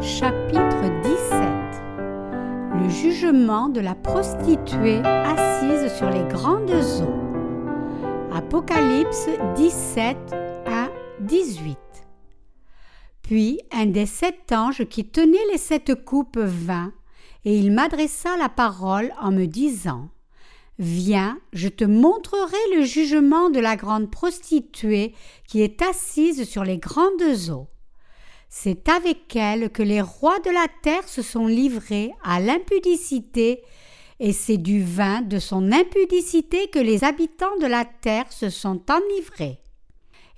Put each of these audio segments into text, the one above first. chapitre 17. Le jugement de la prostituée assise sur les grandes eaux. Apocalypse 17 à 18. Puis un des sept anges qui tenait les sept coupes vint, et il m'adressa la parole en me disant « Viens, je te montrerai le jugement de la grande prostituée qui est assise sur les grandes eaux. C'est avec elle que les rois de la terre se sont livrés à l'impudicité, et c'est du vin de son impudicité que les habitants de la terre se sont enivrés. »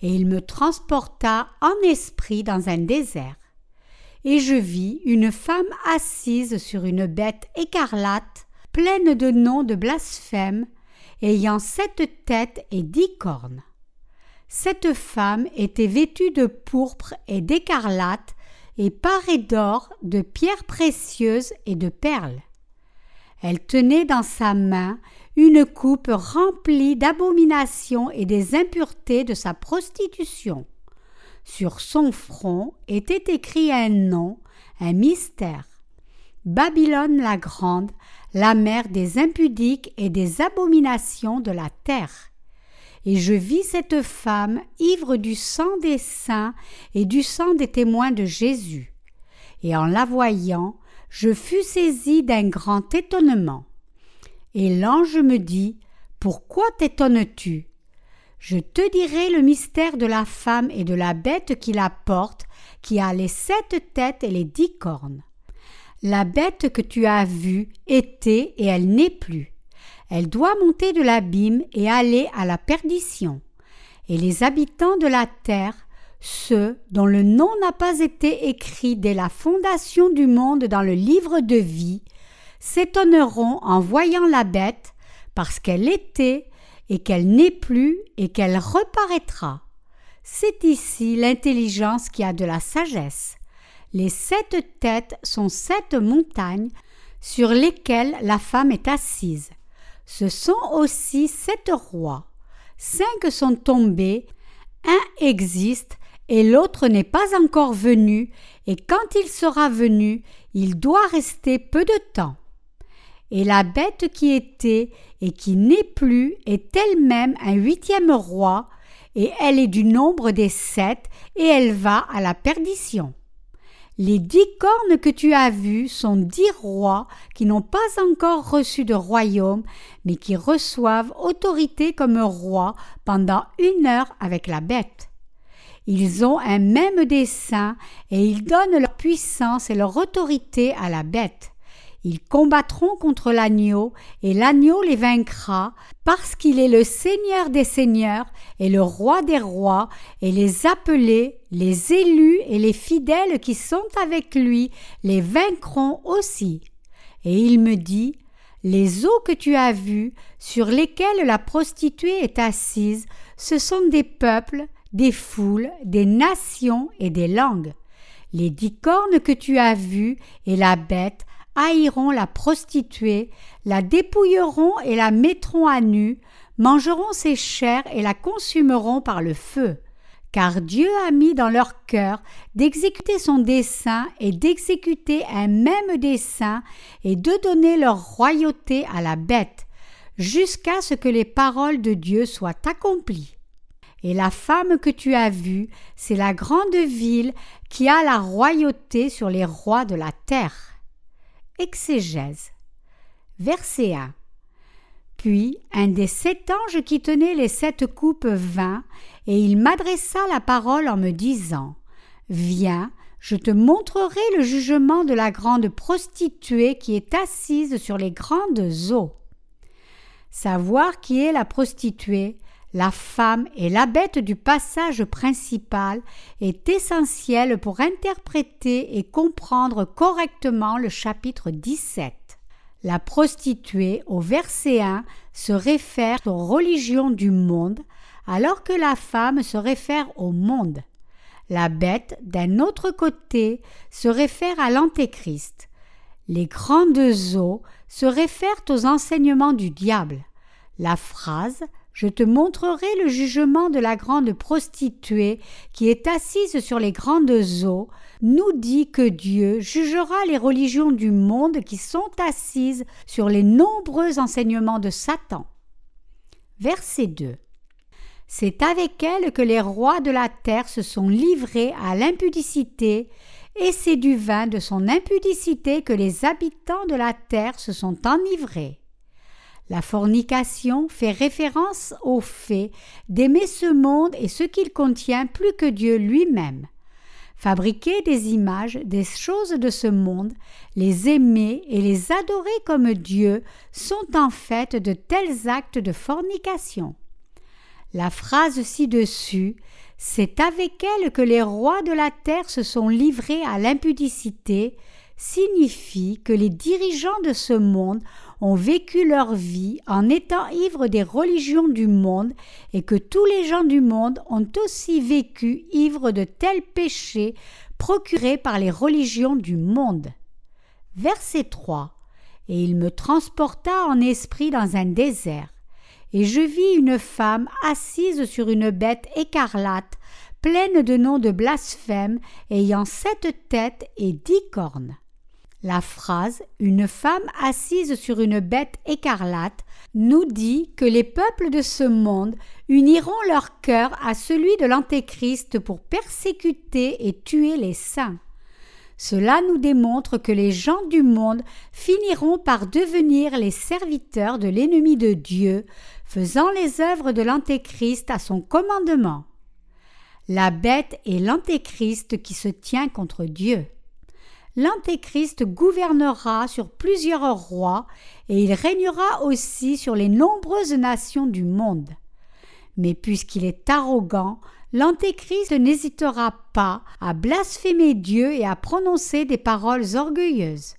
Et il me transporta en esprit dans un désert. Et je vis une femme assise sur une bête écarlate, pleine de noms de blasphème, ayant 7 têtes et 10 cornes. Cette femme était vêtue de pourpre et d'écarlate, et parée d'or, de pierres précieuses et de perles. Elle tenait dans sa main une coupe remplie d'abominations et des impuretés de sa prostitution. Sur son front était écrit un nom, un mystère. Babylone la grande, la mère des impudiques et des abominations de la terre. Et je vis cette femme ivre du sang des saints et du sang des témoins de Jésus. Et en la voyant, je fus saisi d'un grand étonnement. Et l'ange me dit « Pourquoi t'étonnes-tu ? Je te dirai le mystère de la femme et de la bête qui la porte, qui a les 7 têtes et les 10 cornes. La bête que tu as vue était et elle n'est plus. Elle doit monter de l'abîme et aller à la perdition. Et les habitants de la terre, ceux dont le nom n'a pas été écrit dès la fondation du monde dans le livre de vie, s'étonneront en voyant la bête, parce qu'elle était et qu'elle n'est plus et qu'elle reparaîtra. C'est ici l'intelligence qui a de la sagesse. Les 7 têtes sont 7 montagnes sur lesquelles la femme est assise. Ce sont aussi 7 rois. 5 sont tombés, un existe et l'autre n'est pas encore venu, et quand il sera venu, il doit rester peu de temps. Et la bête qui était et qui n'est plus est elle-même un 8e roi, et elle est du nombre des 7, et elle va à la perdition. Les 10 cornes que tu as vues sont 10 rois qui n'ont pas encore reçu de royaume, mais qui reçoivent autorité comme roi pendant 1 heure avec la bête. Ils ont un même dessein et ils donnent leur puissance et leur autorité à la bête. Ils combattront contre l'agneau, et l'agneau les vaincra, parce qu'il est le Seigneur des seigneurs et le Roi des rois, et les appelés, les élus et les fidèles qui sont avec lui les vaincront aussi. Et il me dit, « Les eaux que tu as vues, sur lesquelles la prostituée est assise, ce sont des peuples, des foules, des nations et des langues. Les 10 cornes que tu as vues et la bête, haïront la prostituée, la dépouilleront et la mettront à nu, mangeront ses chairs et la consumeront par le feu. Car Dieu a mis dans leur cœur d'exécuter son dessein et d'exécuter un même dessein et de donner leur royauté à la bête, jusqu'à ce que les paroles de Dieu soient accomplies. Et la femme que tu as vue, c'est la grande ville qui a la royauté sur les rois de la terre. » Exégèse. Verset 1. Puis un des 7 anges qui tenait les 7 coupes vint, et il m'adressa la parole en me disant « Viens, je te montrerai le jugement de la grande prostituée qui est assise sur les grandes eaux. » Savoir qui est la prostituée, la femme et la bête du passage principal est essentiel pour interpréter et comprendre correctement le chapitre 17. La prostituée, au verset 1, se réfère aux religions du monde, alors que la femme se réfère au monde. La bête, d'un autre côté, se réfère à l'Antéchrist. Les grandes eaux se réfèrent aux enseignements du diable. La phrase « Je te montrerai le jugement de la grande prostituée qui est assise sur les grandes eaux, nous dit que Dieu jugera les religions du monde qui sont assises sur les nombreux enseignements de Satan. Verset 2. C'est avec elle que les rois de la terre se sont livrés à l'impudicité, et c'est du vin de son impudicité que les habitants de la terre se sont enivrés. La fornication fait référence au fait d'aimer ce monde et ce qu'il contient plus que Dieu lui-même. Fabriquer des images, des choses de ce monde, les aimer et les adorer comme Dieu sont en fait de tels actes de fornication. La phrase ci-dessus, c'est avec elle que les rois de la terre se sont livrés à l'impudicité, signifie que les dirigeants de ce monde ont vécu leur vie en étant ivres des religions du monde et que tous les gens du monde ont aussi vécu ivres de tels péchés procurés par les religions du monde. Verset 3. « Et il me transporta en esprit dans un désert, et je vis une femme assise sur une bête écarlate, pleine de noms de blasphème, ayant 7 têtes et 10 cornes. » La phrase « une femme assise sur une bête écarlate » nous dit que les peuples de ce monde uniront leur cœur à celui de l'Antéchrist pour persécuter et tuer les saints. Cela nous démontre que les gens du monde finiront par devenir les serviteurs de l'ennemi de Dieu, faisant les œuvres de l'Antéchrist à son commandement. La bête est l'Antéchrist qui se tient contre Dieu. L'Antéchrist gouvernera sur plusieurs rois et il régnera aussi sur les nombreuses nations du monde. Mais puisqu'il est arrogant, l'Antéchrist n'hésitera pas à blasphémer Dieu et à prononcer des paroles orgueilleuses.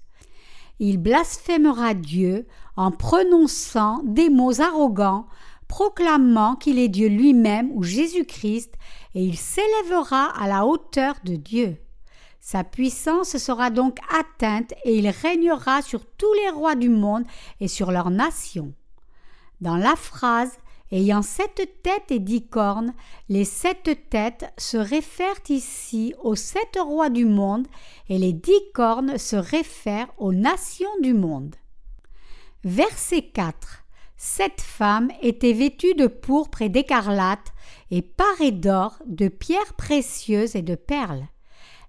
Il blasphémera Dieu en prononçant des mots arrogants, proclamant qu'il est Dieu lui-même ou Jésus-Christ, et il s'élèvera à la hauteur de Dieu. Sa puissance sera donc atteinte et il régnera sur tous les rois du monde et sur leurs nations. Dans la phrase « ayant 7 têtes et 10 cornes », les 7 têtes se réfèrent ici aux 7 rois du monde et les 10 cornes se réfèrent aux nations du monde. Verset 4. « Cette femme était vêtue de pourpre et d'écarlate et parée d'or, de pierres précieuses et de perles.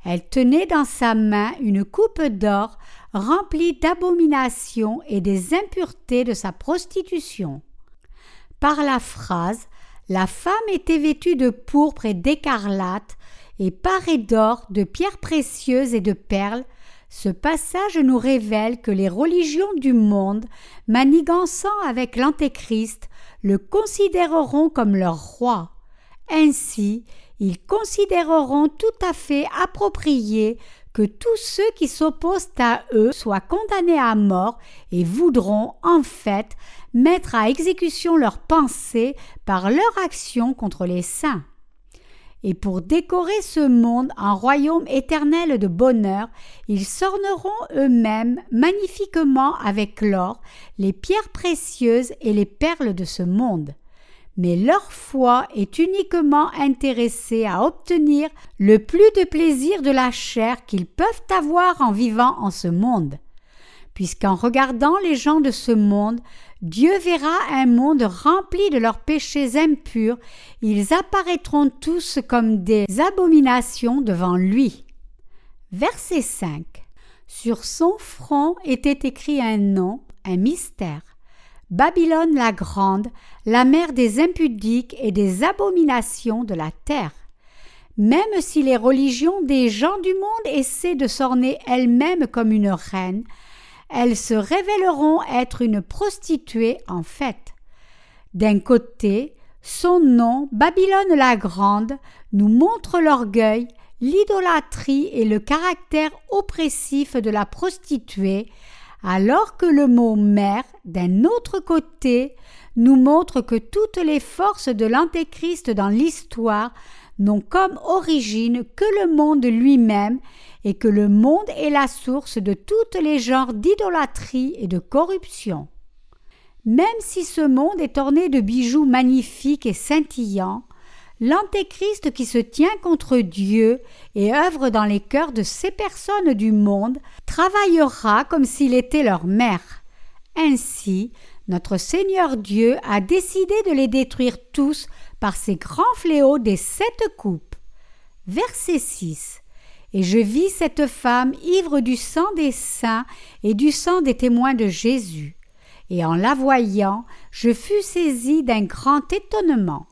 Elle tenait dans sa main une coupe d'or remplie d'abominations et des impuretés de sa prostitution. » Par la phrase « La femme était vêtue de pourpre et d'écarlate et parée d'or, de pierres précieuses et de perles », ce passage nous révèle que les religions du monde, manigançant avec l'Antéchrist, le considéreront comme leur roi. Ainsi, ils considéreront tout à fait approprié que tous ceux qui s'opposent à eux soient condamnés à mort et voudront, en fait, mettre à exécution leurs pensées par leur action contre les saints. Et pour décorer ce monde en royaume éternel de bonheur, ils s'orneront eux-mêmes magnifiquement avec l'or, les pierres précieuses et les perles de ce monde. Mais leur foi est uniquement intéressée à obtenir le plus de plaisir de la chair qu'ils peuvent avoir en vivant en ce monde. Puisqu'en regardant les gens de ce monde, Dieu verra un monde rempli de leurs péchés impurs, ils apparaîtront tous comme des abominations devant lui. Verset 5. Sur son front était écrit un nom, un mystère. Babylone la grande, la mère des impudiques et des abominations de la terre. Même si les religions des gens du monde essaient de s'orner elles-mêmes comme une reine, elles se révéleront être une prostituée en fait. D'un côté, son nom, Babylone la grande, nous montre l'orgueil, l'idolâtrie et le caractère oppressif de la prostituée, alors que le mot « mère », d'un autre côté, nous montre que toutes les forces de l'Antéchrist dans l'histoire n'ont comme origine que le monde lui-même et que le monde est la source de tous les genres d'idolâtrie et de corruption. Même si ce monde est orné de bijoux magnifiques et scintillants, l'Antéchrist qui se tient contre Dieu et œuvre dans les cœurs de ces personnes du monde travaillera comme s'il était leur mère. Ainsi, notre Seigneur Dieu a décidé de les détruire tous par ses grands fléaux des 7 coupes. Verset 6. « Et je vis cette femme ivre du sang des saints et du sang des témoins de Jésus. Et en la voyant, je fus saisie d'un grand étonnement. »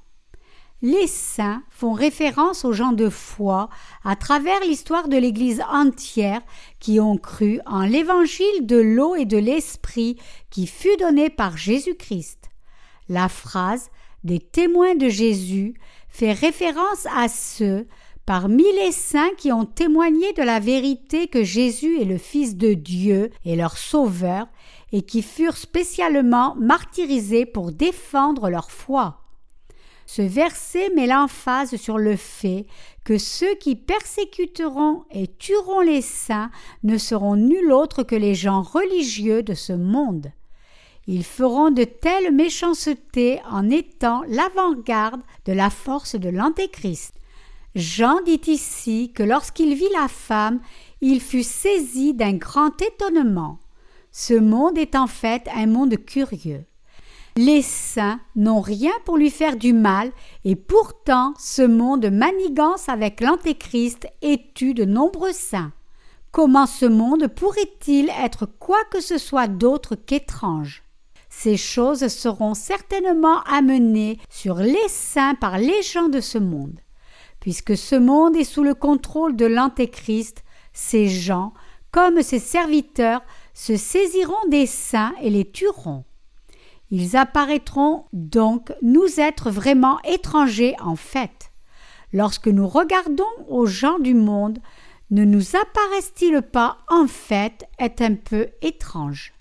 Les saints font référence aux gens de foi à travers l'histoire de l'Église entière qui ont cru en l'Évangile de l'eau et de l'Esprit qui fut donné par Jésus-Christ. La phrase « des témoins de Jésus » fait référence à ceux parmi les saints qui ont témoigné de la vérité que Jésus est le Fils de Dieu et leur Sauveur et qui furent spécialement martyrisés pour défendre leur foi. Ce verset met l'emphase sur le fait que ceux qui persécuteront et tueront les saints ne seront nul autre que les gens religieux de ce monde. Ils feront de telles méchancetés en étant l'avant-garde de la force de l'Antéchrist. Jean dit ici que lorsqu'il vit la femme, il fut saisi d'un grand étonnement. Ce monde est en fait un monde curieux. Les saints n'ont rien pour lui faire du mal et pourtant ce monde manigance avec l'Antéchrist et tue de nombreux saints. Comment ce monde pourrait-il être quoi que ce soit d'autre qu'étrange ? Ces choses seront certainement amenées sur les saints par les gens de ce monde. Puisque ce monde est sous le contrôle de l'Antéchrist, ces gens, comme ses serviteurs, se saisiront des saints et les tueront. Ils apparaîtront donc nous être vraiment étrangers en fait. Lorsque nous regardons aux gens du monde, ne nous apparaissent-ils pas en fait être un peu étranges ?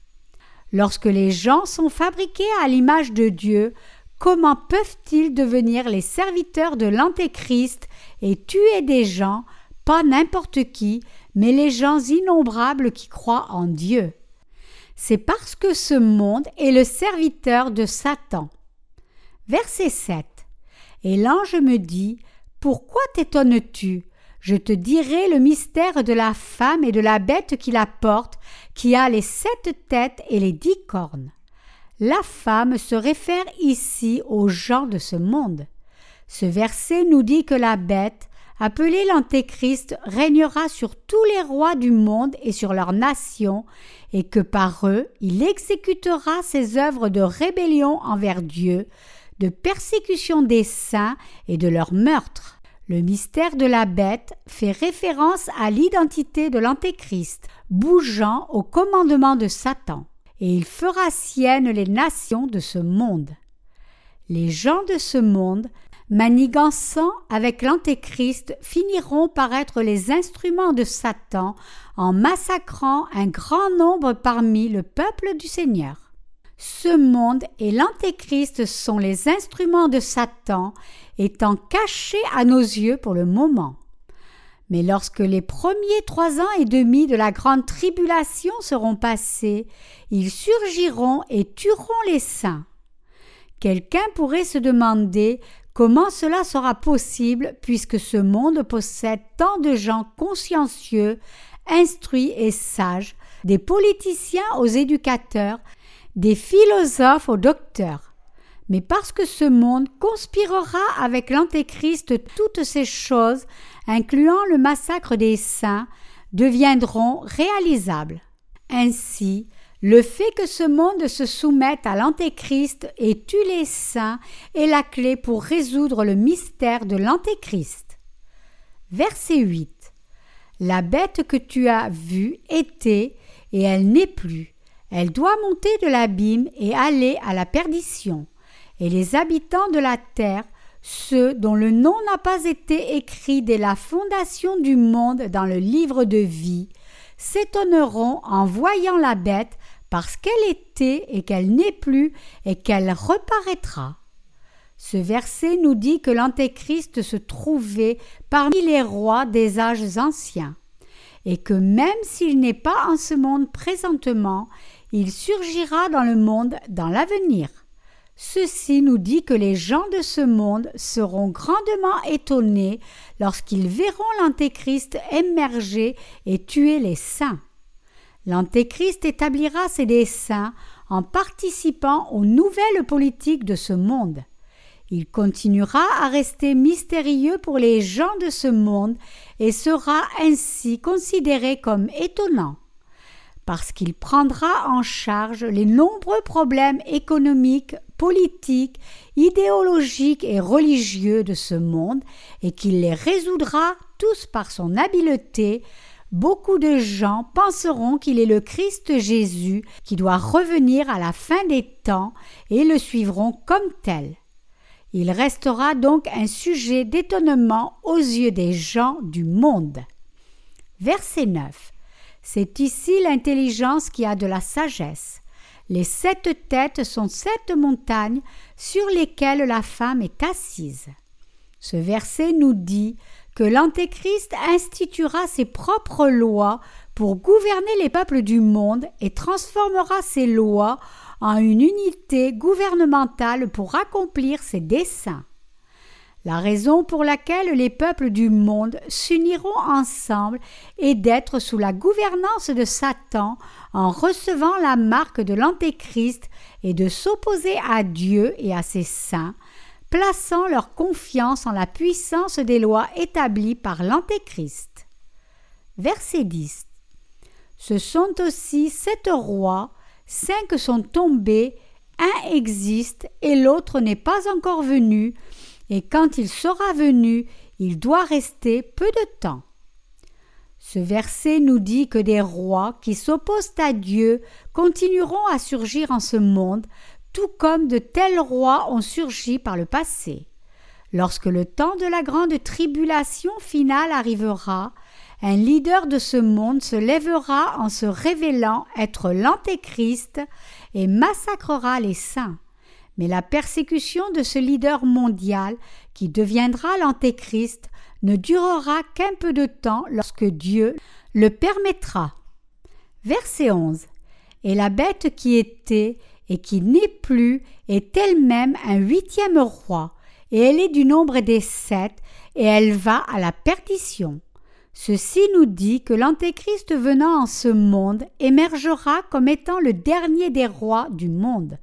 Lorsque les gens sont fabriqués à l'image de Dieu, comment peuvent-ils devenir les serviteurs de l'Antéchrist et tuer des gens, pas n'importe qui, mais les gens innombrables qui croient en Dieu ? C'est parce que ce monde est le serviteur de Satan. Verset 7. Et l'ange me dit, « Pourquoi t'étonnes-tu ? Je te dirai le mystère de la femme et de la bête qui la porte, qui a les 7 têtes et les 10 cornes. » La femme se réfère ici aux gens de ce monde. Ce verset nous dit que la bête, appelée l'Antéchrist, régnera sur tous les rois du monde et sur leurs nations, et que par eux il exécutera ses œuvres de rébellion envers Dieu, de persécution des saints et de leur meurtre. Le mystère de la bête fait référence à l'identité de l'Antéchrist, bougeant au commandement de Satan, et il fera sienne les nations de ce monde. Les gens de ce monde, manigançant avec l'Antéchrist, finiront par être les instruments de Satan en massacrant un grand nombre parmi le peuple du Seigneur. Ce monde et l'Antéchrist sont les instruments de Satan, étant cachés à nos yeux pour le moment. Mais lorsque les premiers 3 ans et demi de la grande tribulation seront passés, ils surgiront et tueront les saints. Quelqu'un pourrait se demander comment cela sera possible puisque ce monde possède tant de gens consciencieux, instruits et sages, des politiciens aux éducateurs, des philosophes aux docteurs. Mais parce que ce monde conspirera avec l'Antéchrist, toutes ces choses, incluant le massacre des saints, deviendront réalisables. Ainsi, le fait que ce monde se soumette à l'Antéchrist et tue les saints est la clé pour résoudre le mystère de l'Antéchrist. Verset 8. La bête que tu as vue était, et elle n'est plus. Elle doit monter de l'abîme et aller à la perdition. Et les habitants de la terre, ceux dont le nom n'a pas été écrit dès la fondation du monde dans le livre de vie, s'étonneront en voyant la bête parce qu'elle était et qu'elle n'est plus et qu'elle reparaîtra. Ce verset nous dit que l'Antéchrist se trouvait parmi les rois des âges anciens et que même s'il n'est pas en ce monde présentement, il surgira dans le monde dans l'avenir. Ceci nous dit que les gens de ce monde seront grandement étonnés lorsqu'ils verront l'Antéchrist émerger et tuer les saints. L'Antéchrist établira ses desseins en participant aux nouvelles politiques de ce monde. Il continuera à rester mystérieux pour les gens de ce monde et sera ainsi considéré comme étonnant, parce qu'il prendra en charge les nombreux problèmes économiques, politiques, idéologiques et religieux de ce monde et qu'il les résoudra tous par son habileté. Beaucoup de gens penseront qu'il est le Christ Jésus qui doit revenir à la fin des temps et le suivront comme tel. Il restera donc un sujet d'étonnement aux yeux des gens du monde. Verset 9. C'est ici l'intelligence qui a de la sagesse. Les 7 têtes sont 7 montagnes sur lesquelles la femme est assise. Ce verset nous dit que l'Antéchrist instituera ses propres lois pour gouverner les peuples du monde et transformera ces lois en une unité gouvernementale pour accomplir ses desseins. La raison pour laquelle les peuples du monde s'uniront ensemble est d'être sous la gouvernance de Satan en recevant la marque de l'Antéchrist et de s'opposer à Dieu et à ses saints, plaçant leur confiance en la puissance des lois établies par l'Antéchrist. Verset 10. Ce sont aussi 7 rois, 5 sont tombés, un existe et l'autre n'est pas encore venu, et quand il sera venu, il doit rester peu de temps. Ce verset nous dit que des rois qui s'opposent à Dieu continueront à surgir en ce monde, tout comme de tels rois ont surgi par le passé. Lorsque le temps de la grande tribulation finale arrivera, un leader de ce monde se lèvera en se révélant être l'Antéchrist et massacrera les saints. Mais la persécution de ce leader mondial, qui deviendra l'Antéchrist, ne durera qu'un peu de temps lorsque Dieu le permettra. Verset 11. « Et la bête qui était et qui n'est plus est elle-même un 8e roi, et elle est du nombre des 7, et elle va à la perdition. » Ceci nous dit que l'Antéchrist venant en ce monde émergera comme étant le dernier des rois du monde.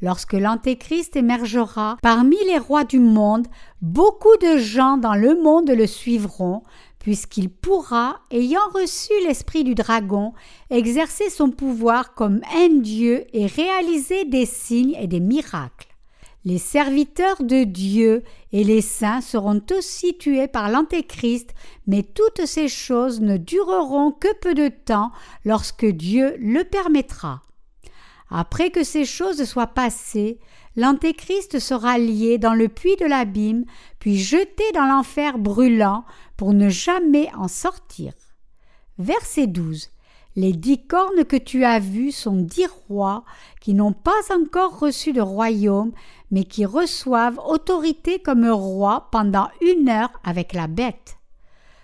Lorsque l'Antéchrist émergera parmi les rois du monde, beaucoup de gens dans le monde le suivront, puisqu'il pourra, ayant reçu l'esprit du dragon, exercer son pouvoir comme un dieu et réaliser des signes et des miracles. Les serviteurs de Dieu et les saints seront aussi tués par l'Antéchrist, mais toutes ces choses ne dureront que peu de temps lorsque Dieu le permettra. Après que ces choses soient passées, l'Antéchrist sera lié dans le puits de l'abîme, puis jeté dans l'enfer brûlant pour ne jamais en sortir. Verset 12. Les 10 cornes que tu as vues sont 10 rois qui n'ont pas encore reçu de royaume, mais qui reçoivent autorité comme roi pendant 1 heure avec la bête.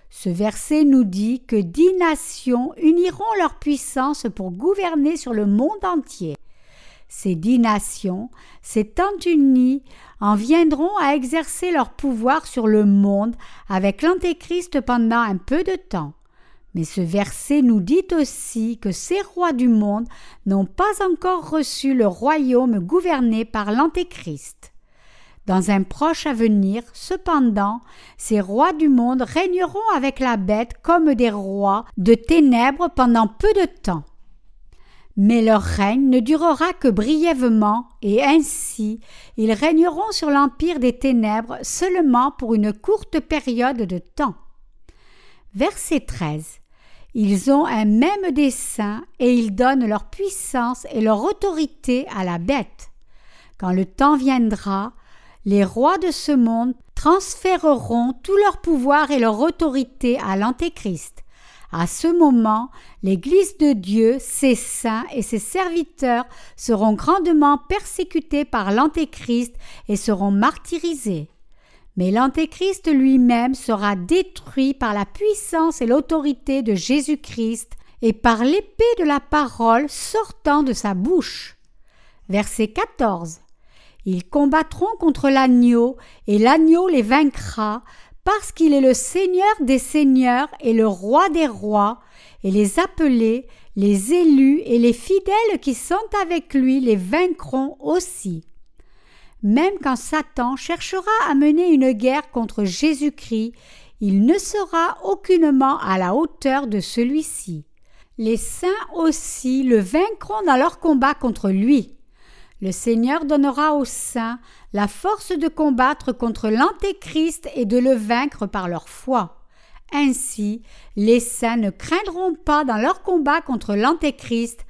Ce verset nous dit que 10 nations uniront leur puissance pour gouverner sur le monde entier. Ces 10 nations, s'étant unies, en viendront à exercer leur pouvoir sur le monde avec l'Antéchrist pendant un peu de temps. Mais ce verset nous dit aussi que ces rois du monde n'ont pas encore reçu le royaume gouverné par l'Antéchrist. Dans un proche avenir, cependant, ces rois du monde régneront avec la bête comme des rois de ténèbres pendant peu de temps. Mais leur règne ne durera que brièvement et ainsi, ils régneront sur l'empire des ténèbres seulement pour une courte période de temps. Verset 13. Ils ont un même dessein et ils donnent leur puissance et leur autorité à la bête. Quand le temps viendra, les rois de ce monde transféreront tout leur pouvoir et leur autorité à l'Antéchrist. À ce moment, l'Église de Dieu, ses saints et ses serviteurs seront grandement persécutés par l'Antéchrist et seront martyrisés. Mais l'Antéchrist lui-même sera détruit par la puissance et l'autorité de Jésus-Christ et par l'épée de la parole sortant de sa bouche. Verset 14. Ils combattront contre l'agneau, et l'agneau les vaincra, parce qu'il est le Seigneur des seigneurs et le Roi des rois, et les appelés, les élus et les fidèles qui sont avec lui les vaincront aussi. Même quand Satan cherchera à mener une guerre contre Jésus-Christ, il ne sera aucunement à la hauteur de celui-ci. Les saints aussi le vaincront dans leur combat contre lui. Le Seigneur donnera aux saints la force de combattre contre l'Antéchrist et de le vaincre par leur foi. Ainsi, les saints ne craindront pas dans leur combat contre l'Antéchrist,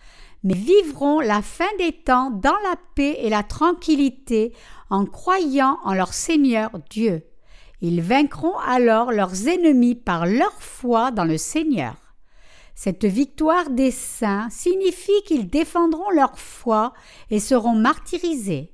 mais vivront la fin des temps dans la paix et la tranquillité en croyant en leur Seigneur Dieu. Ils vaincront alors leurs ennemis par leur foi dans le Seigneur. Cette victoire des saints signifie qu'ils défendront leur foi et seront martyrisés.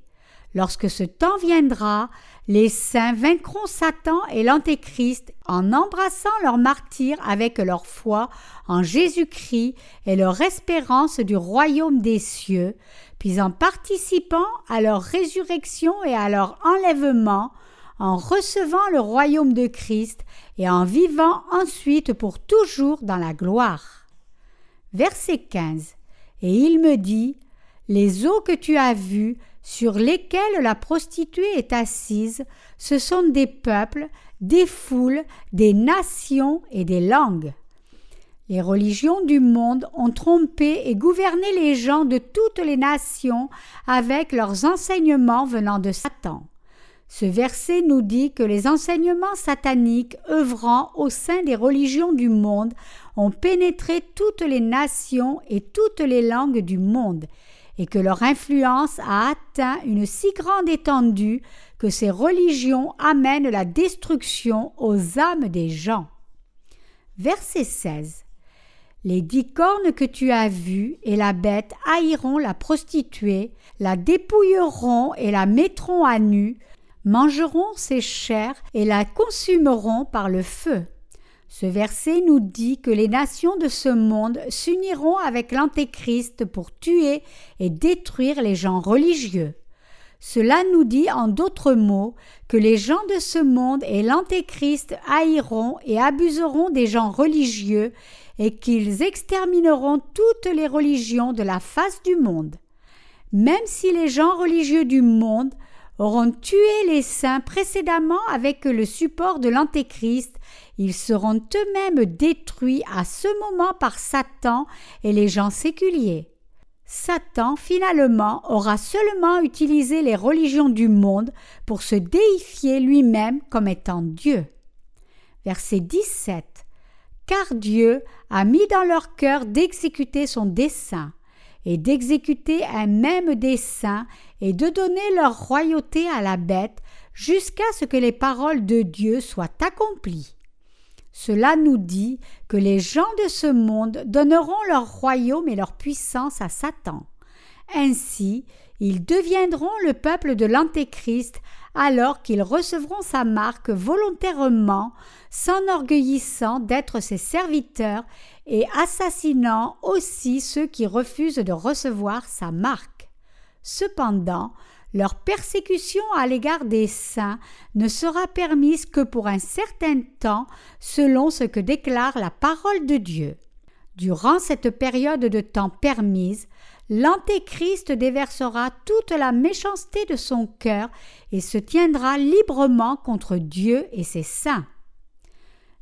Lorsque ce temps viendra, les saints vaincront Satan et l'Antéchrist en embrassant leur martyre avec leur foi en Jésus-Christ et leur espérance du royaume des cieux, puis en participant à leur résurrection et à leur enlèvement, en recevant le royaume de Christ et en vivant ensuite pour toujours dans la gloire. Verset 15. Et il me dit, « Les eaux que tu as vues, sur lesquelles la prostituée est assise, ce sont des peuples, des foules, des nations et des langues. Les religions du monde ont trompé et gouverné les gens de toutes les nations avec leurs enseignements venant de Satan. » Ce verset nous dit que les enseignements sataniques œuvrant au sein des religions du monde ont pénétré toutes les nations et toutes les langues du monde, et que leur influence a atteint une si grande étendue que ces religions amènent la destruction aux âmes des gens. Verset 16. Les 10 cornes que tu as vues et la bête haïront la prostituée, la dépouilleront et la mettront à nu, mangeront ses chairs et la consumeront par le feu. Ce verset nous dit que les nations de ce monde s'uniront avec l'Antéchrist pour tuer et détruire les gens religieux. Cela nous dit en d'autres mots que les gens de ce monde et l'Antéchrist haïront et abuseront des gens religieux et qu'ils extermineront toutes les religions de la face du monde. Même si les gens religieux du monde auront tué les saints précédemment avec le support de l'Antéchrist, ils seront eux-mêmes détruits à ce moment par Satan et les gens séculiers. Satan, finalement, aura seulement utilisé les religions du monde pour se déifier lui-même comme étant Dieu. Verset 17. « Car Dieu a mis dans leur cœur d'exécuter son dessein, et d'exécuter un même dessein et de donner leur royauté à la bête jusqu'à ce que les paroles de Dieu soient accomplies. » Cela nous dit que les gens de ce monde donneront leur royaume et leur puissance à Satan. Ainsi, ils deviendront le peuple de l'Antéchrist alors qu'ils recevront sa marque volontairement, s'enorgueillissant d'être ses serviteurs et assassinant aussi ceux qui refusent de recevoir sa marque. Cependant, leur persécution à l'égard des saints ne sera permise que pour un certain temps selon ce que déclare la parole de Dieu. Durant cette période de temps permise, l'Antéchrist déversera toute la méchanceté de son cœur et se tiendra librement contre Dieu et ses saints.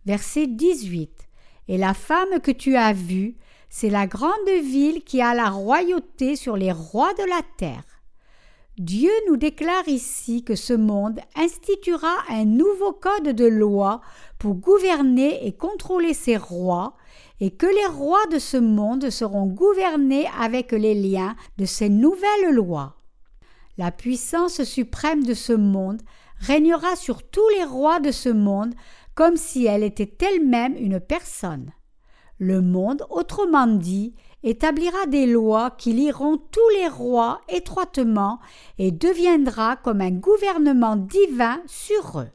Verset 18. « Et la femme que tu as vue, c'est la grande ville qui a la royauté sur les rois de la terre. » Dieu nous déclare ici que ce monde instituera un nouveau code de loi pour gouverner et contrôler ses rois et que les rois de ce monde seront gouvernés avec les liens de ces nouvelles lois. La puissance suprême de ce monde régnera sur tous les rois de ce monde comme si elle était elle-même une personne. Le monde, autrement dit, établira des lois qui lieront tous les rois étroitement et deviendra comme un gouvernement divin sur eux.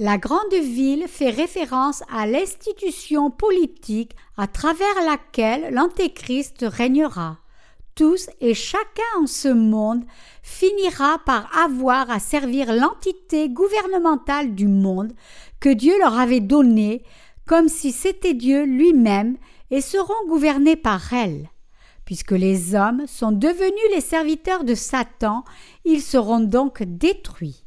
La grande ville fait référence à l'institution politique à travers laquelle l'Antéchrist régnera. Tous et chacun en ce monde finira par avoir à servir l'entité gouvernementale du monde que Dieu leur avait donnée comme si c'était Dieu lui-même et seront gouvernés par elle. Puisque les hommes sont devenus les serviteurs de Satan, ils seront donc détruits.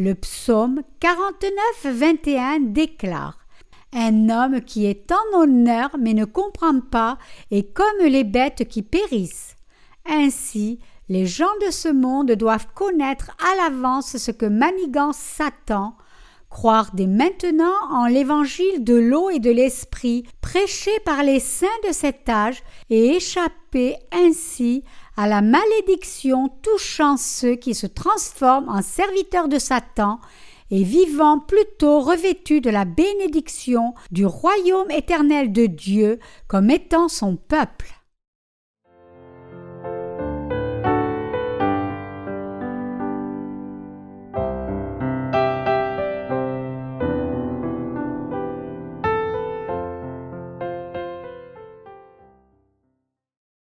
Le psaume 49:21 déclare « Un homme qui est en honneur mais ne comprend pas est comme les bêtes qui périssent. » Ainsi, les gens de ce monde doivent connaître à l'avance ce que manigance Satan, croire dès maintenant en l'évangile de l'eau et de l'esprit prêché par les saints de cet âge et échapper ainsi à la malédiction touchant ceux qui se transforment en serviteurs de Satan et vivant plutôt revêtus de la bénédiction du royaume éternel de Dieu comme étant son peuple.